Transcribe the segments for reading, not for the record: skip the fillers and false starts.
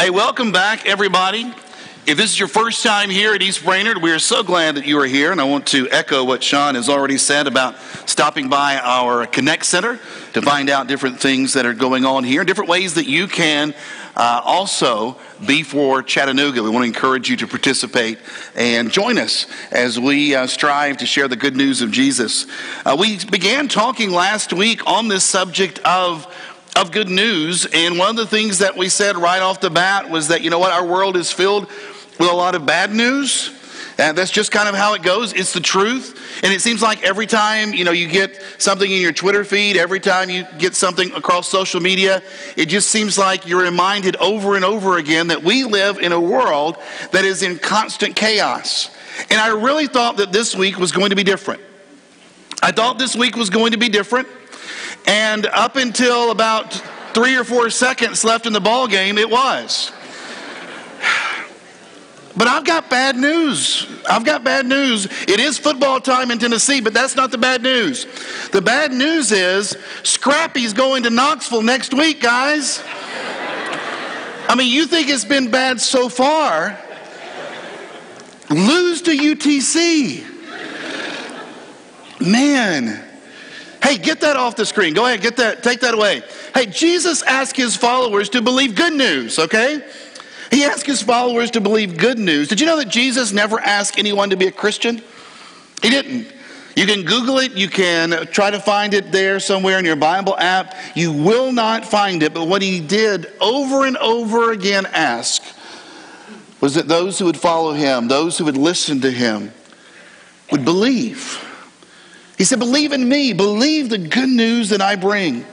Hey, welcome back, everybody. If this is your first time here at East Brainerd, we are so glad that you are here, and I want to echo what Sean has already said about stopping by our Connect Center to find out different things that are going on here, different ways that you can also be for Chattanooga. We want to encourage you to participate and join us as we strive to share the good news of Jesus. We began talking last week on this subject of good news, and one of the things that we said right off the bat was that, you know what, our world is filled with a lot of bad news. And that's just kind of how it goes. It's the truth. And it seems like every time, you know, you get something in your Twitter feed, every time you get something across social media, it just seems like you're reminded over and over again that we live in a world that is in constant chaos. And I really thought that this week was going to be different. And up until about 3 or 4 seconds left in the ball game, it was. But I've got bad news. It is football time in Tennessee, but that's not the bad news. The bad news is Scrappy's going to Knoxville next week, guys. I mean, you think it's been bad so far. Lose to UTC. Man. Hey, get that off the screen. Go ahead, get that, take that away. Hey, Jesus asked his followers to believe good news, okay? He asked his followers to believe good news. Did you know that Jesus never asked anyone to be a Christian? He didn't. You can Google it. You can try to find it there somewhere in your Bible app. You will not find it. But what he did over and over again ask was that those who would follow him, those who would listen to him, would believe. He said, believe in me, believe the good news that I bring.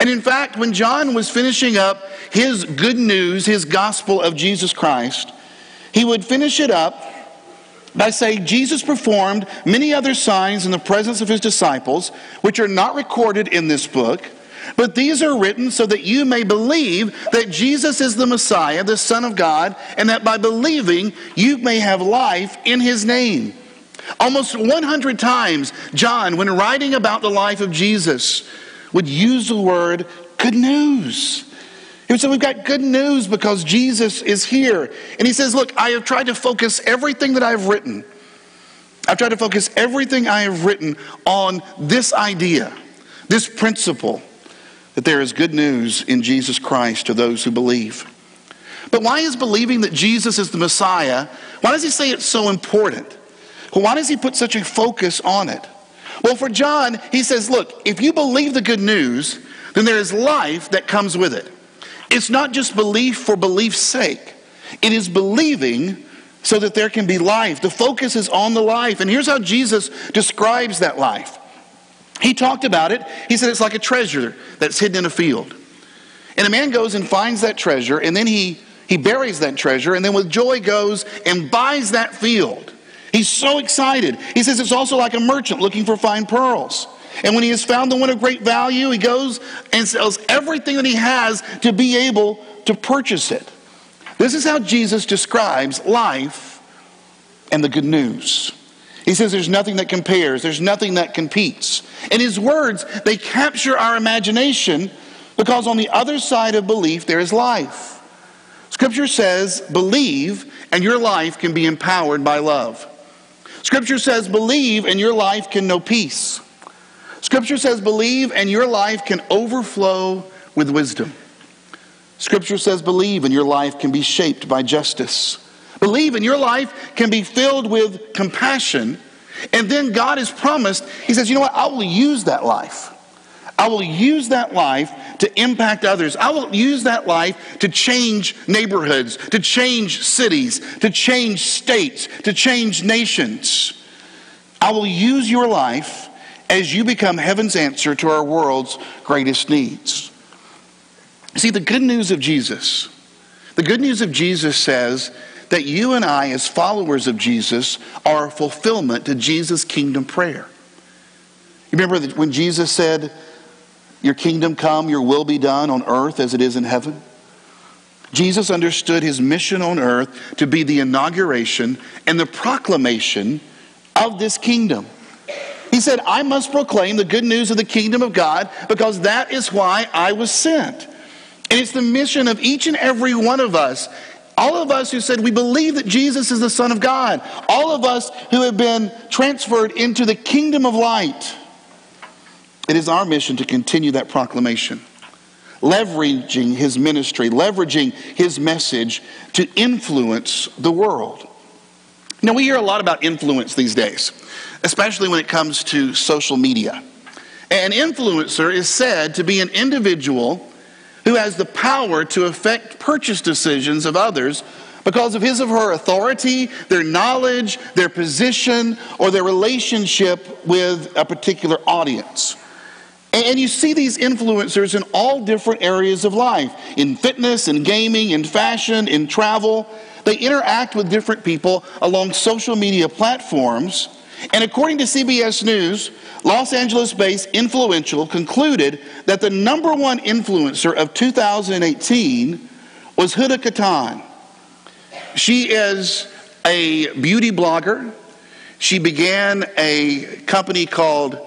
And in fact, when John was finishing up his good news, his gospel of Jesus Christ, he would finish it up by saying, Jesus performed many other signs in the presence of his disciples, which are not recorded in this book, but these are written so that you may believe that Jesus is the Messiah, the Son of God, and that by believing you may have life in his name. Almost 100 times, John, when writing about the life of Jesus, would use the word good news. He would say, we've got good news because Jesus is here. And he says, look, I have tried to focus everything that I've written. I've tried to focus everything I have written on this idea, this principle, that there is good news in Jesus Christ to those who believe. But why is believing that Jesus is the Messiah, why does he say it's so important? Well, why does he put such a focus on it? Well, for John, he says, look, if you believe the good news, then there is life that comes with it. It's not just belief for belief's sake. It is believing so that there can be life. The focus is on the life. And here's how Jesus describes that life. He talked about it. He said it's like a treasure that's hidden in a field. And a man goes and finds that treasure, and then he buries that treasure, and then with joy goes and buys that field. He's so excited. He says it's also like a merchant looking for fine pearls. And when he has found the one of great value, he goes and sells everything that he has to be able to purchase it. This is how Jesus describes life and the good news. He says there's nothing that compares. There's nothing that competes. And his words, they capture our imagination because on the other side of belief, there is life. Scripture says, believe and your life can be empowered by love. Scripture says, believe and your life can know peace. Scripture says, believe and your life can overflow with wisdom. Scripture says, believe and your life can be shaped by justice. Believe and your life can be filled with compassion. And then God has promised, he says, you know what, I will use that life. I will use that life to impact others. I will use that life to change neighborhoods, to change cities, to change states, to change nations. I will use your life as you become heaven's answer to our world's greatest needs. See, the good news of Jesus, says that you and I as followers of Jesus are a fulfillment to Jesus' kingdom prayer. You remember when Jesus said, your kingdom come, your will be done on earth as it is in heaven. Jesus understood his mission on earth to be the inauguration and the proclamation of this kingdom. He said, I must proclaim the good news of the kingdom of God because that is why I was sent. And it's the mission of each and every one of us. All of us who said we believe that Jesus is the Son of God. All of us who have been transferred into the kingdom of light. It is our mission to continue that proclamation. Leveraging his ministry, leveraging his message to influence the world. Now, we hear a lot about influence these days, especially when it comes to social media. An influencer is said to be an individual who has the power to affect purchase decisions of others because of his or her authority, their knowledge, their position, or their relationship with a particular audience. And you see these influencers in all different areas of life, in fitness, in gaming, in fashion, in travel. They interact with different people along social media platforms. And according to CBS News, Los Angeles-based Influential concluded that the number one influencer of 2018 was Huda Kattan. She is a beauty blogger. She began a company called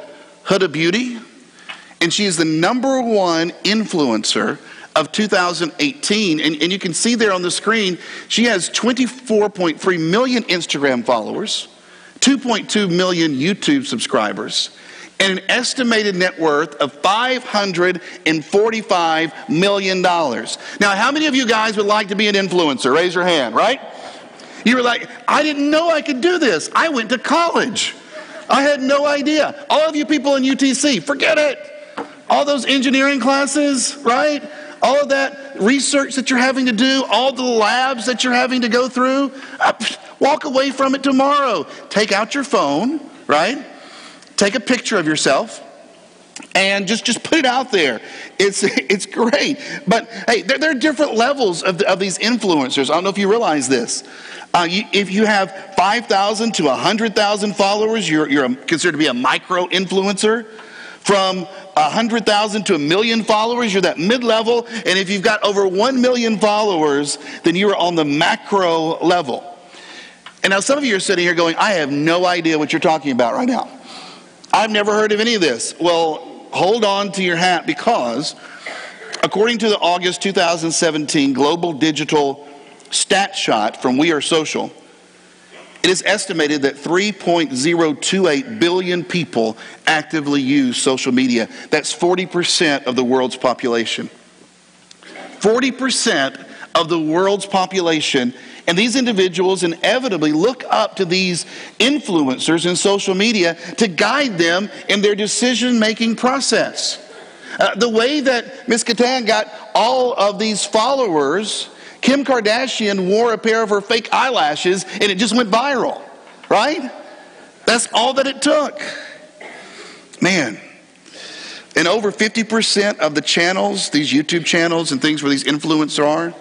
Huda Beauty. And she is the number one influencer of 2018. And you can see there on the screen, she has 24.3 million Instagram followers, 2.2 million YouTube subscribers, and an estimated net worth of $545 million. Now, how many of you guys would like to be an influencer? Raise your hand, right? You were like, I didn't know I could do this. I went to college. I had no idea. All of you people in UTC, forget it. All those engineering classes, right? All of that research that you're having to do, all the labs that you're having to go through, walk away from it tomorrow. Take out your phone, right? Take a picture of yourself and just put it out there. It's great. But hey, there are different levels of these influencers. I don't know if you realize this. If you have 5,000 to 100,000 followers, you're considered to be a micro-influencer. From 100,000 to a million followers, you're that mid-level. And if you've got over 1 million followers, then you are on the macro level. And now some of you are sitting here going, I have no idea what you're talking about right now. I've never heard of any of this. Well, hold on to your hat, because according to the August 2017 Global Digital Stat Shot from We Are Social, it is estimated that 3.028 billion people actively use social media. That's 40% of the world's population. 40% of the world's population. And these individuals inevitably look up to these influencers in social media to guide them in their decision-making process. The way that Ms. Kattan got all of these followers, Kim Kardashian wore a pair of her fake eyelashes and it just went viral, right? That's all that it took. Man. And over 50% of the channels, these YouTube channels and things where these influencers are,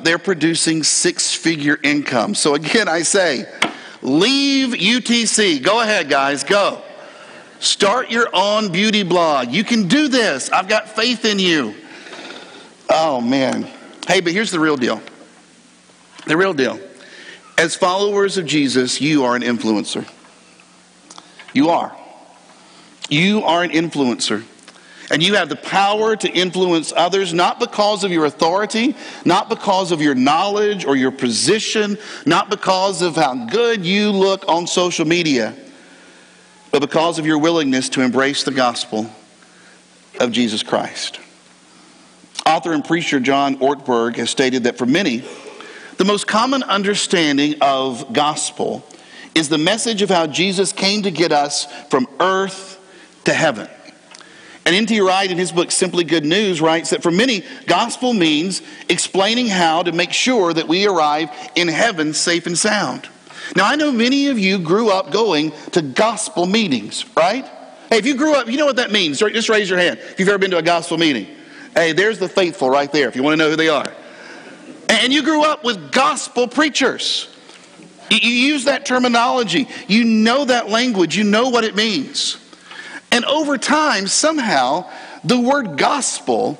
they're producing six-figure income. So again, I say, leave UTC. Go ahead, guys, go. Start your own beauty blog. You can do this. I've got faith in you. Oh, man. Hey, but here's the real deal. The real deal. As followers of Jesus, you are an influencer. You are. You are an influencer. And you have the power to influence others, not because of your authority, not because of your knowledge or your position, not because of how good you look on social media, but because of your willingness to embrace the gospel of Jesus Christ. Author and preacher John Ortberg has stated that for many, the most common understanding of gospel is the message of how Jesus came to get us from earth to heaven. And N.T. Wright, in his book Simply Good News, writes that for many, gospel means explaining how to make sure that we arrive in heaven safe and sound. Now, I know many of you grew up going to gospel meetings, right? Hey, if you grew up, you know what that means. Just raise your hand if you've ever been to a gospel meeting. Hey, there's the faithful right there, if you want to know who they are. And you grew up with gospel preachers. You use that terminology. You know that language. You know what it means. And over time, somehow, the word gospel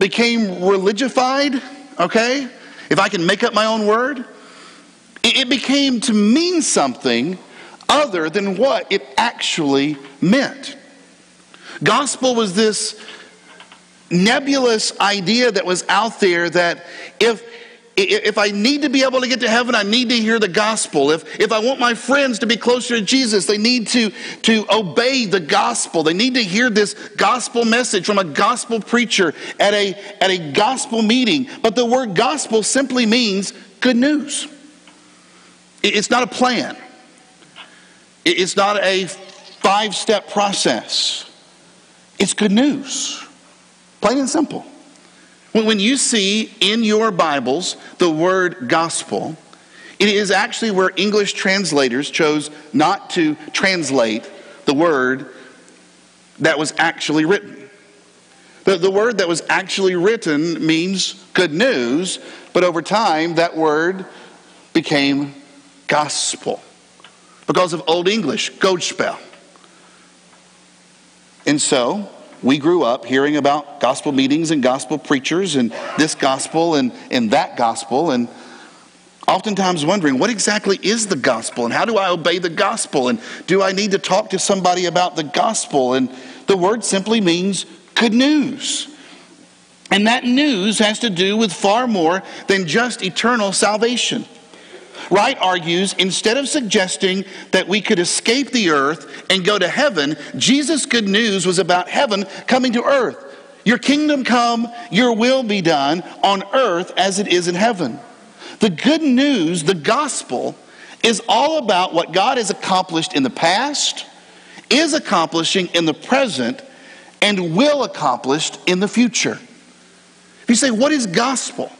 became religified, okay? If I can make up my own word. It became to mean something other than what it actually meant. Gospel was this nebulous idea that was out there that if I need to be able to get to heaven, I need to hear the gospel. If I want my friends to be closer to Jesus, they need to obey the gospel. They need to hear this gospel message from a gospel preacher at a gospel meeting. But the word gospel simply means good news. It's not a plan. It's not a five-step process. It's good news. Plain and simple. When you see in your Bibles the word gospel, it is actually where English translators chose not to translate the word that was actually written. The word that was actually written means good news, but over time that word became gospel because of Old English, Godspell. And so we grew up hearing about gospel meetings and gospel preachers and this gospel and that gospel, and oftentimes wondering, what exactly is the gospel and how do I obey the gospel and do I need to talk to somebody about the gospel? And the word simply means good news. And that news has to do with far more than just eternal salvation. Wright argues, instead of suggesting that we could escape the earth and go to heaven, Jesus' good news was about heaven coming to earth. Your kingdom come, your will be done on earth as it is in heaven. The good news, the gospel, is all about what God has accomplished in the past, is accomplishing in the present, and will accomplish in the future. If you say, what is gospel?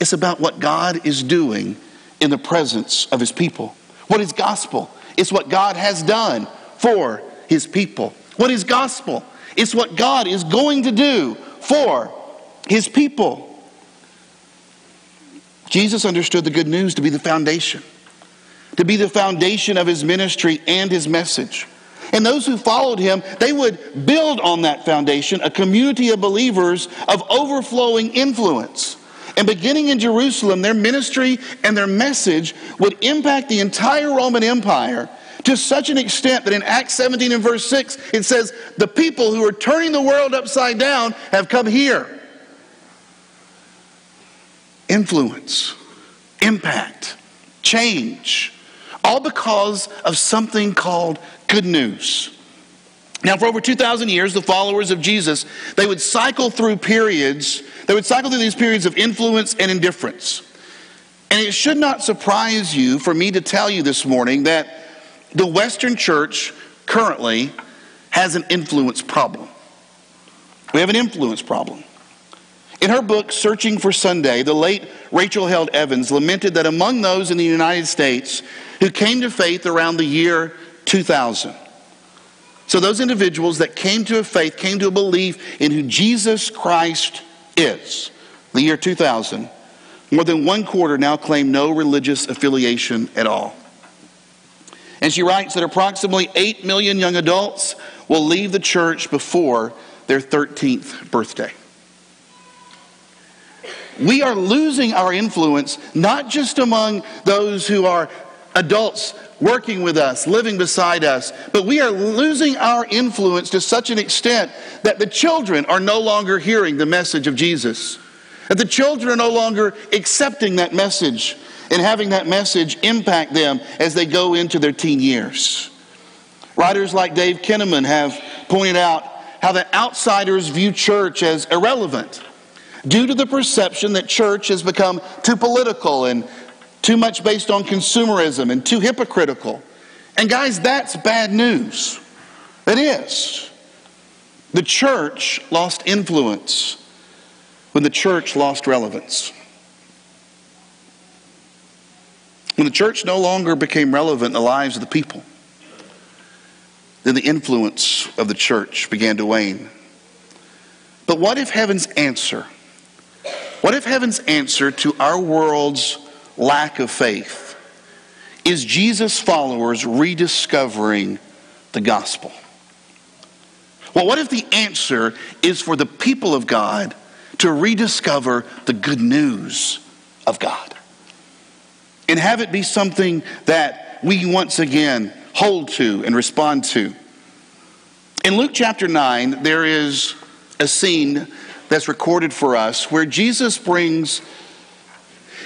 It's about what God is doing in the presence of his people. What is gospel? It's what God has done for his people. What is gospel? It's what God is going to do for his people. Jesus understood the good news to be the foundation. To be the foundation of his ministry and his message. And those who followed him, they would build on that foundation a community of believers of overflowing influence. And beginning in Jerusalem, their ministry and their message would impact the entire Roman Empire to such an extent that in Acts 17 and verse 6, it says, the people who are turning the world upside down have come here. Influence, impact, change, all because of something called good news. Now, for over 2,000 years, the followers of Jesus, they would cycle through these periods of influence and indifference. And it should not surprise you for me to tell you this morning that the Western church currently has an influence problem. We have an influence problem. In her book, Searching for Sunday, the late Rachel Held Evans lamented that among those in the United States who came to faith around the year 2000, so those individuals that came to a faith, came to a belief in who Jesus Christ is, the year 2000, more than one quarter now claim no religious affiliation at all. And she writes that approximately 8 million young adults will leave the church before their 13th birthday. We are losing our influence not just among those who are adults working with us, living beside us, but we are losing our influence to such an extent that the children are no longer hearing the message of Jesus, that the children are no longer accepting that message and having that message impact them as they go into their teen years. Writers like Dave Kinneman have pointed out how the outsiders view church as irrelevant due to the perception that church has become too political and too much based on consumerism and too hypocritical. And guys, that's bad news. It is. The church lost influence when the church lost relevance. When the church no longer became relevant in the lives of the people, then the influence of the church began to wane. But what if heaven's answer? What if heaven's answer to our world's lack of faith is Jesus' followers rediscovering the gospel? Well, what if the answer is for the people of God to rediscover the good news of God and have it be something that we once again hold to and respond to? In Luke chapter 9, there is a scene that's recorded for us where Jesus brings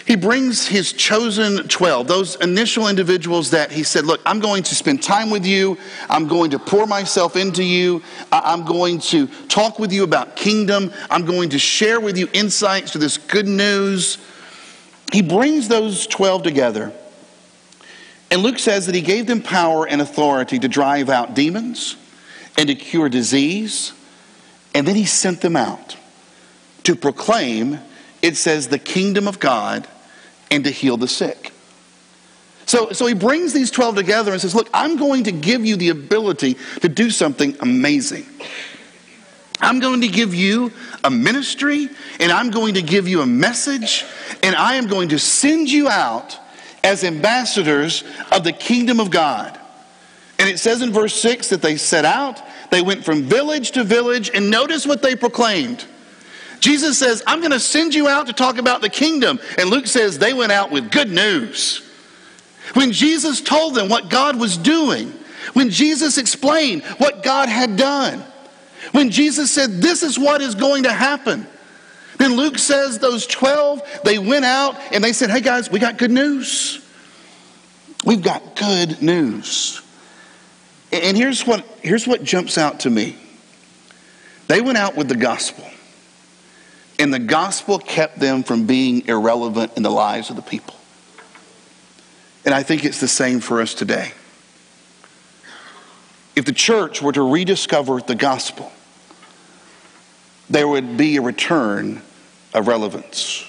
his chosen 12, those initial individuals that he said, look, I'm going to spend time with you. I'm going to pour myself into you. I'm going to talk with you about kingdom. I'm going to share with you insights to this good news. He brings those 12 together. And Luke says that he gave them power and authority to drive out demons and to cure disease. And then he sent them out to proclaim, it says, the kingdom of God and to heal the sick. So he brings these 12 together and says, look, I'm going to give you the ability to do something amazing. I'm going to give you a ministry, and I'm going to give you a message, and I am going to send you out as ambassadors of the kingdom of God. And it says in verse 6 that they set out, they went from village to village, and notice what they proclaimed. Jesus says, I'm going to send you out to talk about the kingdom. And Luke says they went out with good news. When Jesus told them what God was doing, when Jesus explained what God had done, when Jesus said this is what is going to happen, then Luke says those 12, they went out and they said, hey guys, we got good news. We've got good news. And here's what jumps out to me. They went out with the gospel. And the gospel kept them from being irrelevant in the lives of the people. And I think it's the same for us today. If the church were to rediscover the gospel, there would be a return of relevance.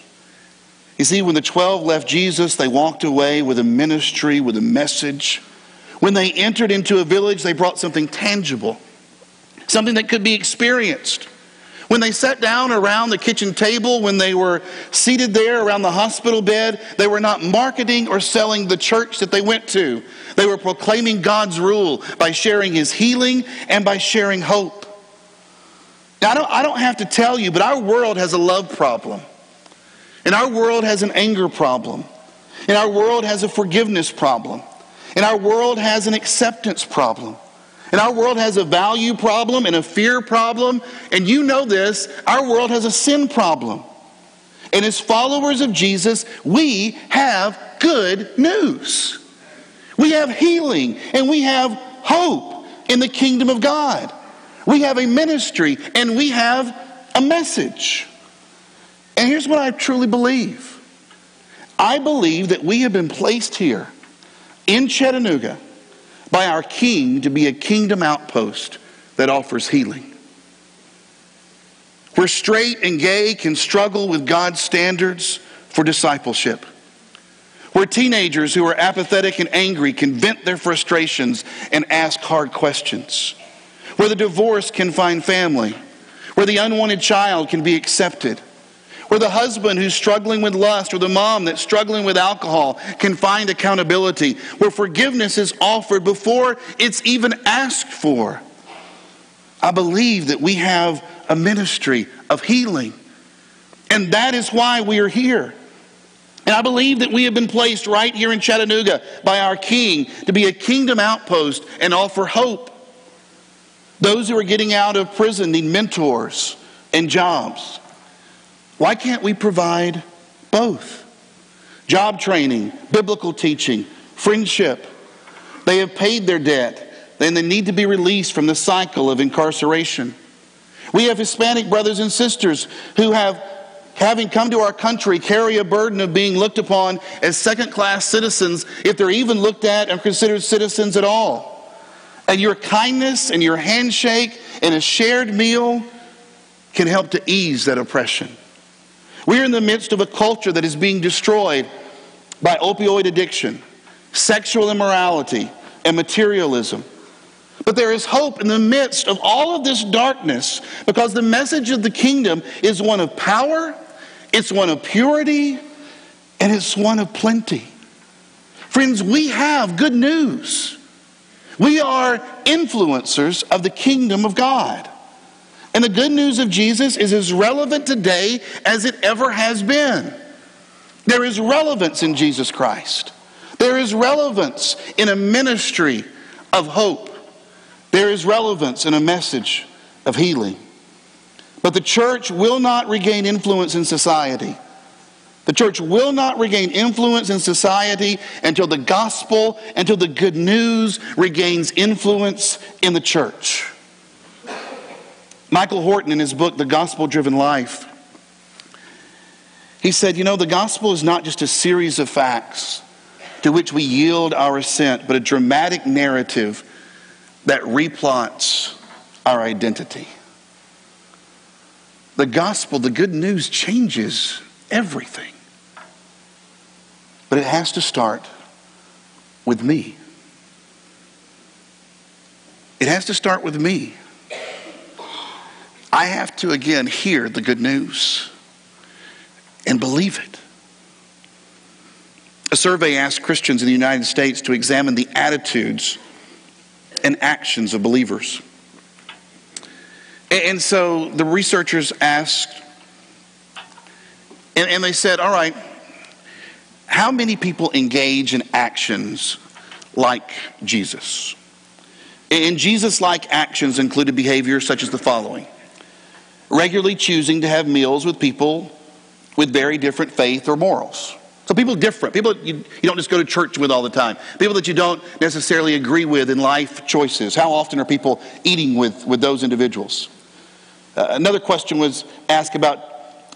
You see, when the 12 left Jesus, they walked away with a ministry, with a message. When they entered into a village, they brought something tangible, something that could be experienced. When they sat down around the kitchen table, when they were seated there around the hospital bed, they were not marketing or selling the church that they went to. They were proclaiming God's rule by sharing his healing and by sharing hope. Now, I don't have to tell you, but our world has a love problem. And our world has an anger problem. And our world has a forgiveness problem. And our world has an acceptance problem. And our world has a value problem and a fear problem. And you know this, our world has a sin problem. And as followers of Jesus, we have good news. We have healing and we have hope in the kingdom of God. We have a ministry and we have a message. And here's what I truly believe. I believe that we have been placed here in Chattanooga by our King to be a kingdom outpost that offers healing. Where straight and gay can struggle with God's standards for discipleship. Where teenagers who are apathetic and angry can vent their frustrations and ask hard questions. Where the divorced can find family. Where the unwanted child can be accepted. Where the husband who's struggling with lust or the mom that's struggling with alcohol can find accountability. Where forgiveness is offered before it's even asked for. I believe that we have a ministry of healing. And that is why we are here. And I believe that we have been placed right here in Chattanooga by our King to be a kingdom outpost and offer hope. Those who are getting out of prison need mentors and jobs. Why can't we provide both? Job training, biblical teaching, friendship. They have paid their debt and they need to be released from the cycle of incarceration. We have Hispanic brothers and sisters who have, having come to our country, carry a burden of being looked upon as second-class citizens if they're even looked at and considered citizens at all. And your kindness and your handshake and a shared meal can help to ease that oppression. We're in the midst of a culture that is being destroyed by opioid addiction, sexual immorality, and materialism. But there is hope in the midst of all of this darkness because the message of the kingdom is one of power, it's one of purity, and it's one of plenty. Friends, we have good news. We are influencers of the kingdom of God. And the good news of Jesus is as relevant today as it ever has been. There is relevance in Jesus Christ. There is relevance in a ministry of hope. There is relevance in a message of healing. But the church will not regain influence in society. The church will not regain influence in society until the gospel, until the good news regains influence in the church. Michael Horton, in his book, The Gospel-Driven Life, he said, the gospel is not just a series of facts to which we yield our assent, but a dramatic narrative that replots our identity. The gospel, the good news, changes everything. But it has to start with me. It has to start with me. I have to, again, hear the good news and believe it. A survey asked Christians in the United States to examine the attitudes and actions of believers. And so the researchers asked, and they said, all right, how many people engage in actions like Jesus? And Jesus-like actions included behaviors such as the following: regularly choosing to have meals with people with very different faith or morals. So people different. People you don't just go to church with all the time. People that you don't necessarily agree with in life choices. How often are people eating with those individuals? Another question was asked about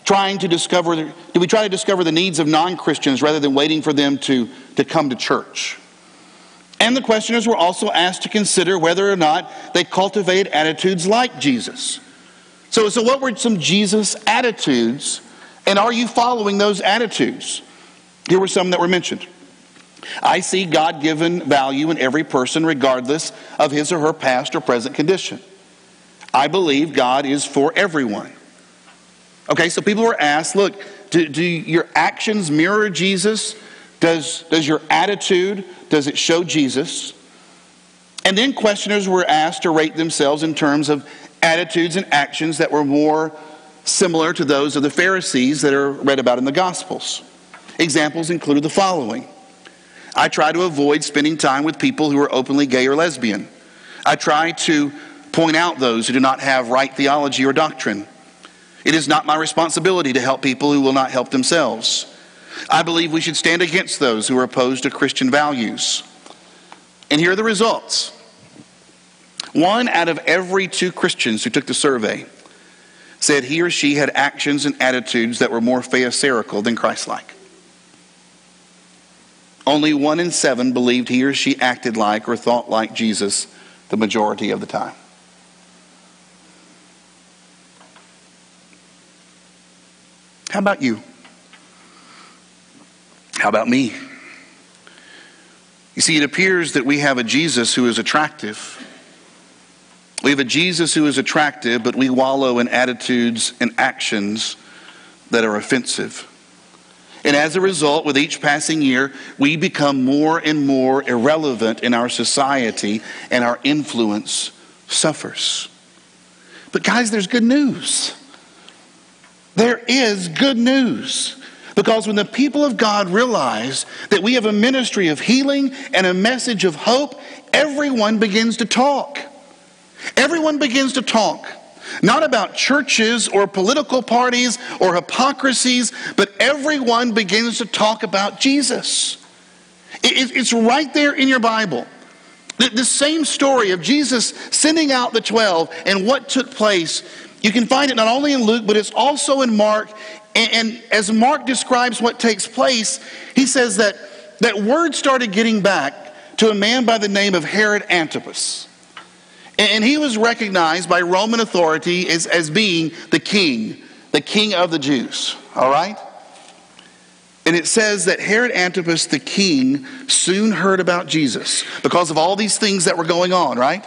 do we try to discover the needs of non-Christians rather than waiting for them to come to church? And the questioners were also asked to consider whether or not they cultivated attitudes like Jesus. So what were some Jesus attitudes, and are you following those attitudes? Here were some that were mentioned. I see God-given value in every person regardless of his or her past or present condition. I believe God is for everyone. Okay, so people were asked, look, do your actions mirror Jesus? Does your attitude, does it show Jesus? And then questioners were asked to rate themselves in terms of attitudes and actions that were more similar to those of the Pharisees that are read about in the Gospels. Examples include the following. I try to avoid spending time with people who are openly gay or lesbian. I try to point out those who do not have right theology or doctrine. It is not my responsibility to help people who will not help themselves. I believe we should stand against those who are opposed to Christian values. And here are the results. 1 out of every 2 Christians who took the survey said he or she had actions and attitudes that were more pharisaical than Christ-like. Only 1 in 7 believed he or she acted like or thought like Jesus the majority of the time. How about you? How about me? You see, it appears that we have a Jesus who is attractive. We have a Jesus who is attractive, but we wallow in attitudes and actions that are offensive. And as a result, with each passing year, we become more and more irrelevant in our society, and our influence suffers. But guys, there's good news. There is good news. Because when the people of God realize that we have a ministry of healing and a message of hope, everyone begins to talk. Everyone begins to talk, not about churches or political parties or hypocrisies, but everyone begins to talk about Jesus. It's right there in your Bible. The same story of Jesus sending out the 12 and what took place, you can find it not only in Luke, but it's also in Mark. And as Mark describes what takes place, he says that word started getting back to a man by the name of Herod Antipas. And he was recognized by Roman authority as being the king of the Jews, all right? And it says that Herod Antipas, the king, soon heard about Jesus because of all these things that were going on, right?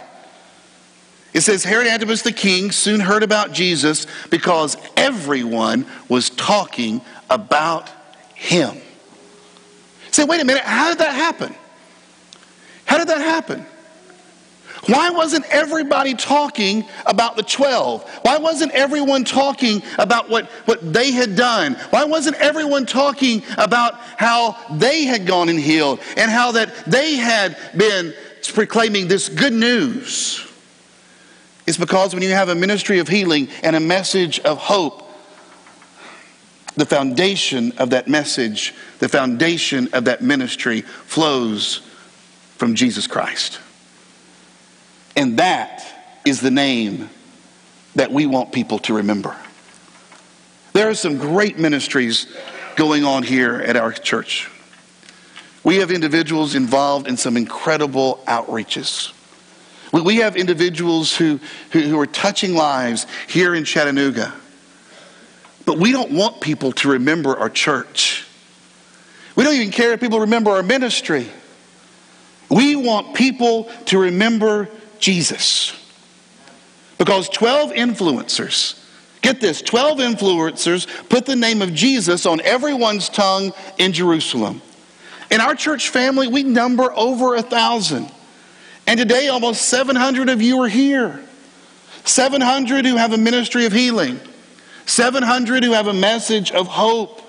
It says Herod Antipas, the king, soon heard about Jesus because everyone was talking about him. Say, wait a minute, how did that happen? How did that happen? Why wasn't everybody talking about the 12? Why wasn't everyone talking about what they had done? Why wasn't everyone talking about how they had gone and healed and how that they had been proclaiming this good news? It's because when you have a ministry of healing and a message of hope, the foundation of that message, the foundation of that ministry flows from Jesus Christ. And that is the name that we want people to remember. There are some great ministries going on here at our church. We have individuals involved in some incredible outreaches. We have individuals who are touching lives here in Chattanooga. But we don't want people to remember our church. We don't even care if people remember our ministry. We want people to remember Jesus. Because 12 influencers, get this, 12 influencers put the name of Jesus on everyone's tongue in Jerusalem. In our church family, we number over 1,000. And today, almost 700 of you are here. 700 who have a ministry of healing. 700 who have a message of hope.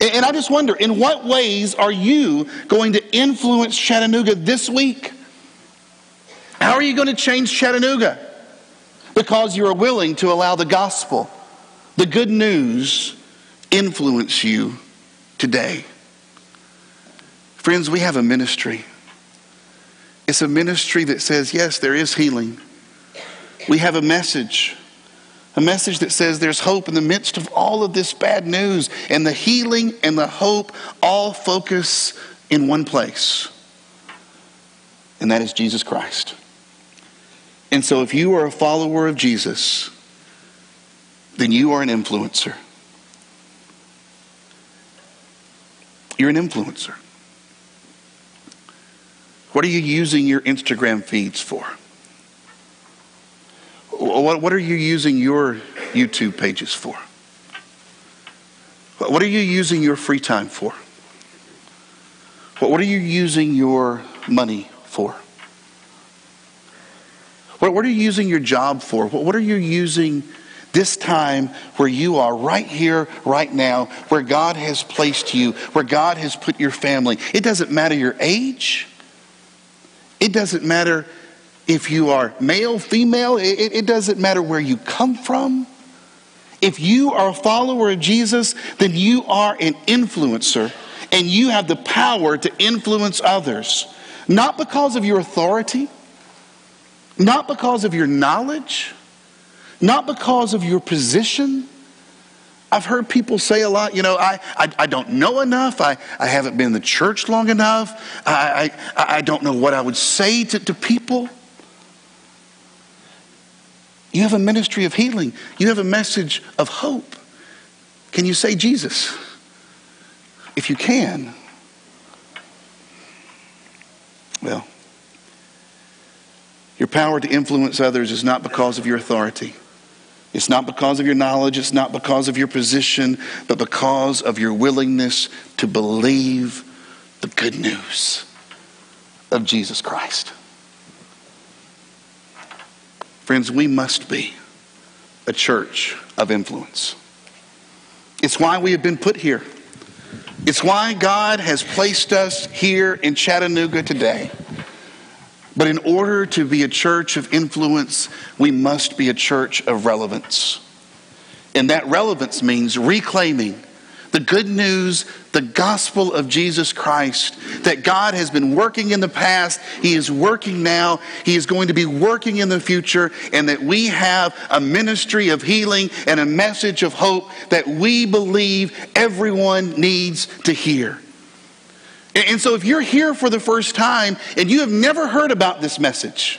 And I just wonder, in what ways are you going to influence Chattanooga this week? How are you going to change Chattanooga? Because you are willing to allow the gospel, the good news, influence you today. Friends, we have a ministry. It's a ministry that says, yes, there is healing. We have a message that says there's hope in the midst of all of this bad news. And the healing and the hope all focus in one place. And that is Jesus Christ. And so if you are a follower of Jesus, then you are an influencer. You're an influencer. What are you using your Instagram feeds for? What are you using your YouTube pages for? What are you using your free time for? What are you using your money for? What are you using your job for? What are you using this time where you are right here, right now, where God has placed you, where God has put your family? It doesn't matter your age. It doesn't matter if you are male, female. It doesn't matter where you come from. If you are a follower of Jesus, then you are an influencer, and you have the power to influence others. Not because of your authority, not because of your knowledge, not because of your position. I've heard people say a lot, I don't know enough. I haven't been in the church long enough. I don't know what I would say to people. You have a ministry of healing. You have a message of hope. Can you say Jesus? If you can. Well, your power to influence others is not because of your authority. It's not because of your knowledge, it's not because of your position, but because of your willingness to believe the good news of Jesus Christ. Friends, we must be a church of influence. It's why we have been put here. It's why God has placed us here in Chattanooga today. But in order to be a church of influence, we must be a church of relevance. And that relevance means reclaiming the good news, the gospel of Jesus Christ, that God has been working in the past, He is working now, He is going to be working in the future, and that we have a ministry of healing and a message of hope that we believe everyone needs to hear. And so if you're here for the first time and you have never heard about this message,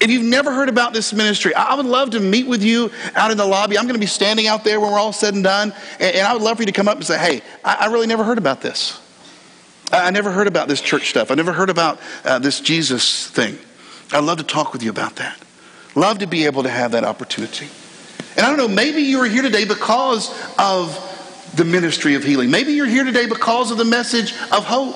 if you've never heard about this ministry, I would love to meet with you out in the lobby. I'm going to be standing out there when we're all said and done. And I would love for you to come up and say, hey, I really never heard about this. I never heard about this church stuff. I never heard about this Jesus thing. I'd love to talk with you about that. Love to be able to have that opportunity. And I don't know, maybe you are here today because of the ministry of healing. Maybe you're here today because of the message of hope.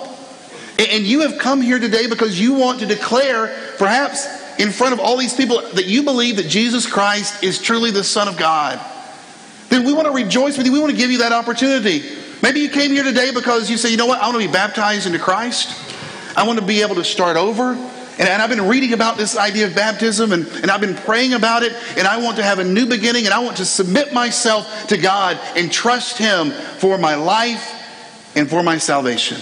And you have come here today because you want to declare, perhaps in front of all these people, that you believe that Jesus Christ is truly the Son of God. Then we want to rejoice with you. We want to give you that opportunity. Maybe you came here today because you say, you know what, I want to be baptized into Christ. I want to be able to start over. And I've been reading about this idea of baptism, and I've been praying about it, and I want to have a new beginning, and I want to submit myself to God and trust Him for my life and for my salvation.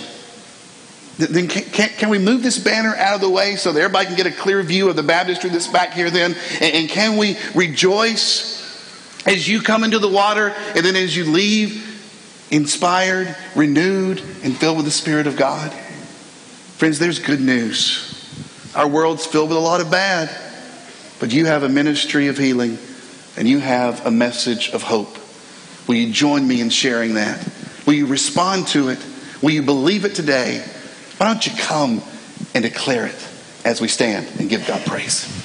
Then can we move this banner out of the way so that everybody can get a clear view of the baptistry that's back here then? And can we rejoice as you come into the water and then as you leave, inspired, renewed, and filled with the Spirit of God? Friends, there's good news. Our world's filled with a lot of bad, but you have a ministry of healing and you have a message of hope. Will you join me in sharing that? Will you respond to it? Will you believe it today? Why don't you come and declare it as we stand and give God praise?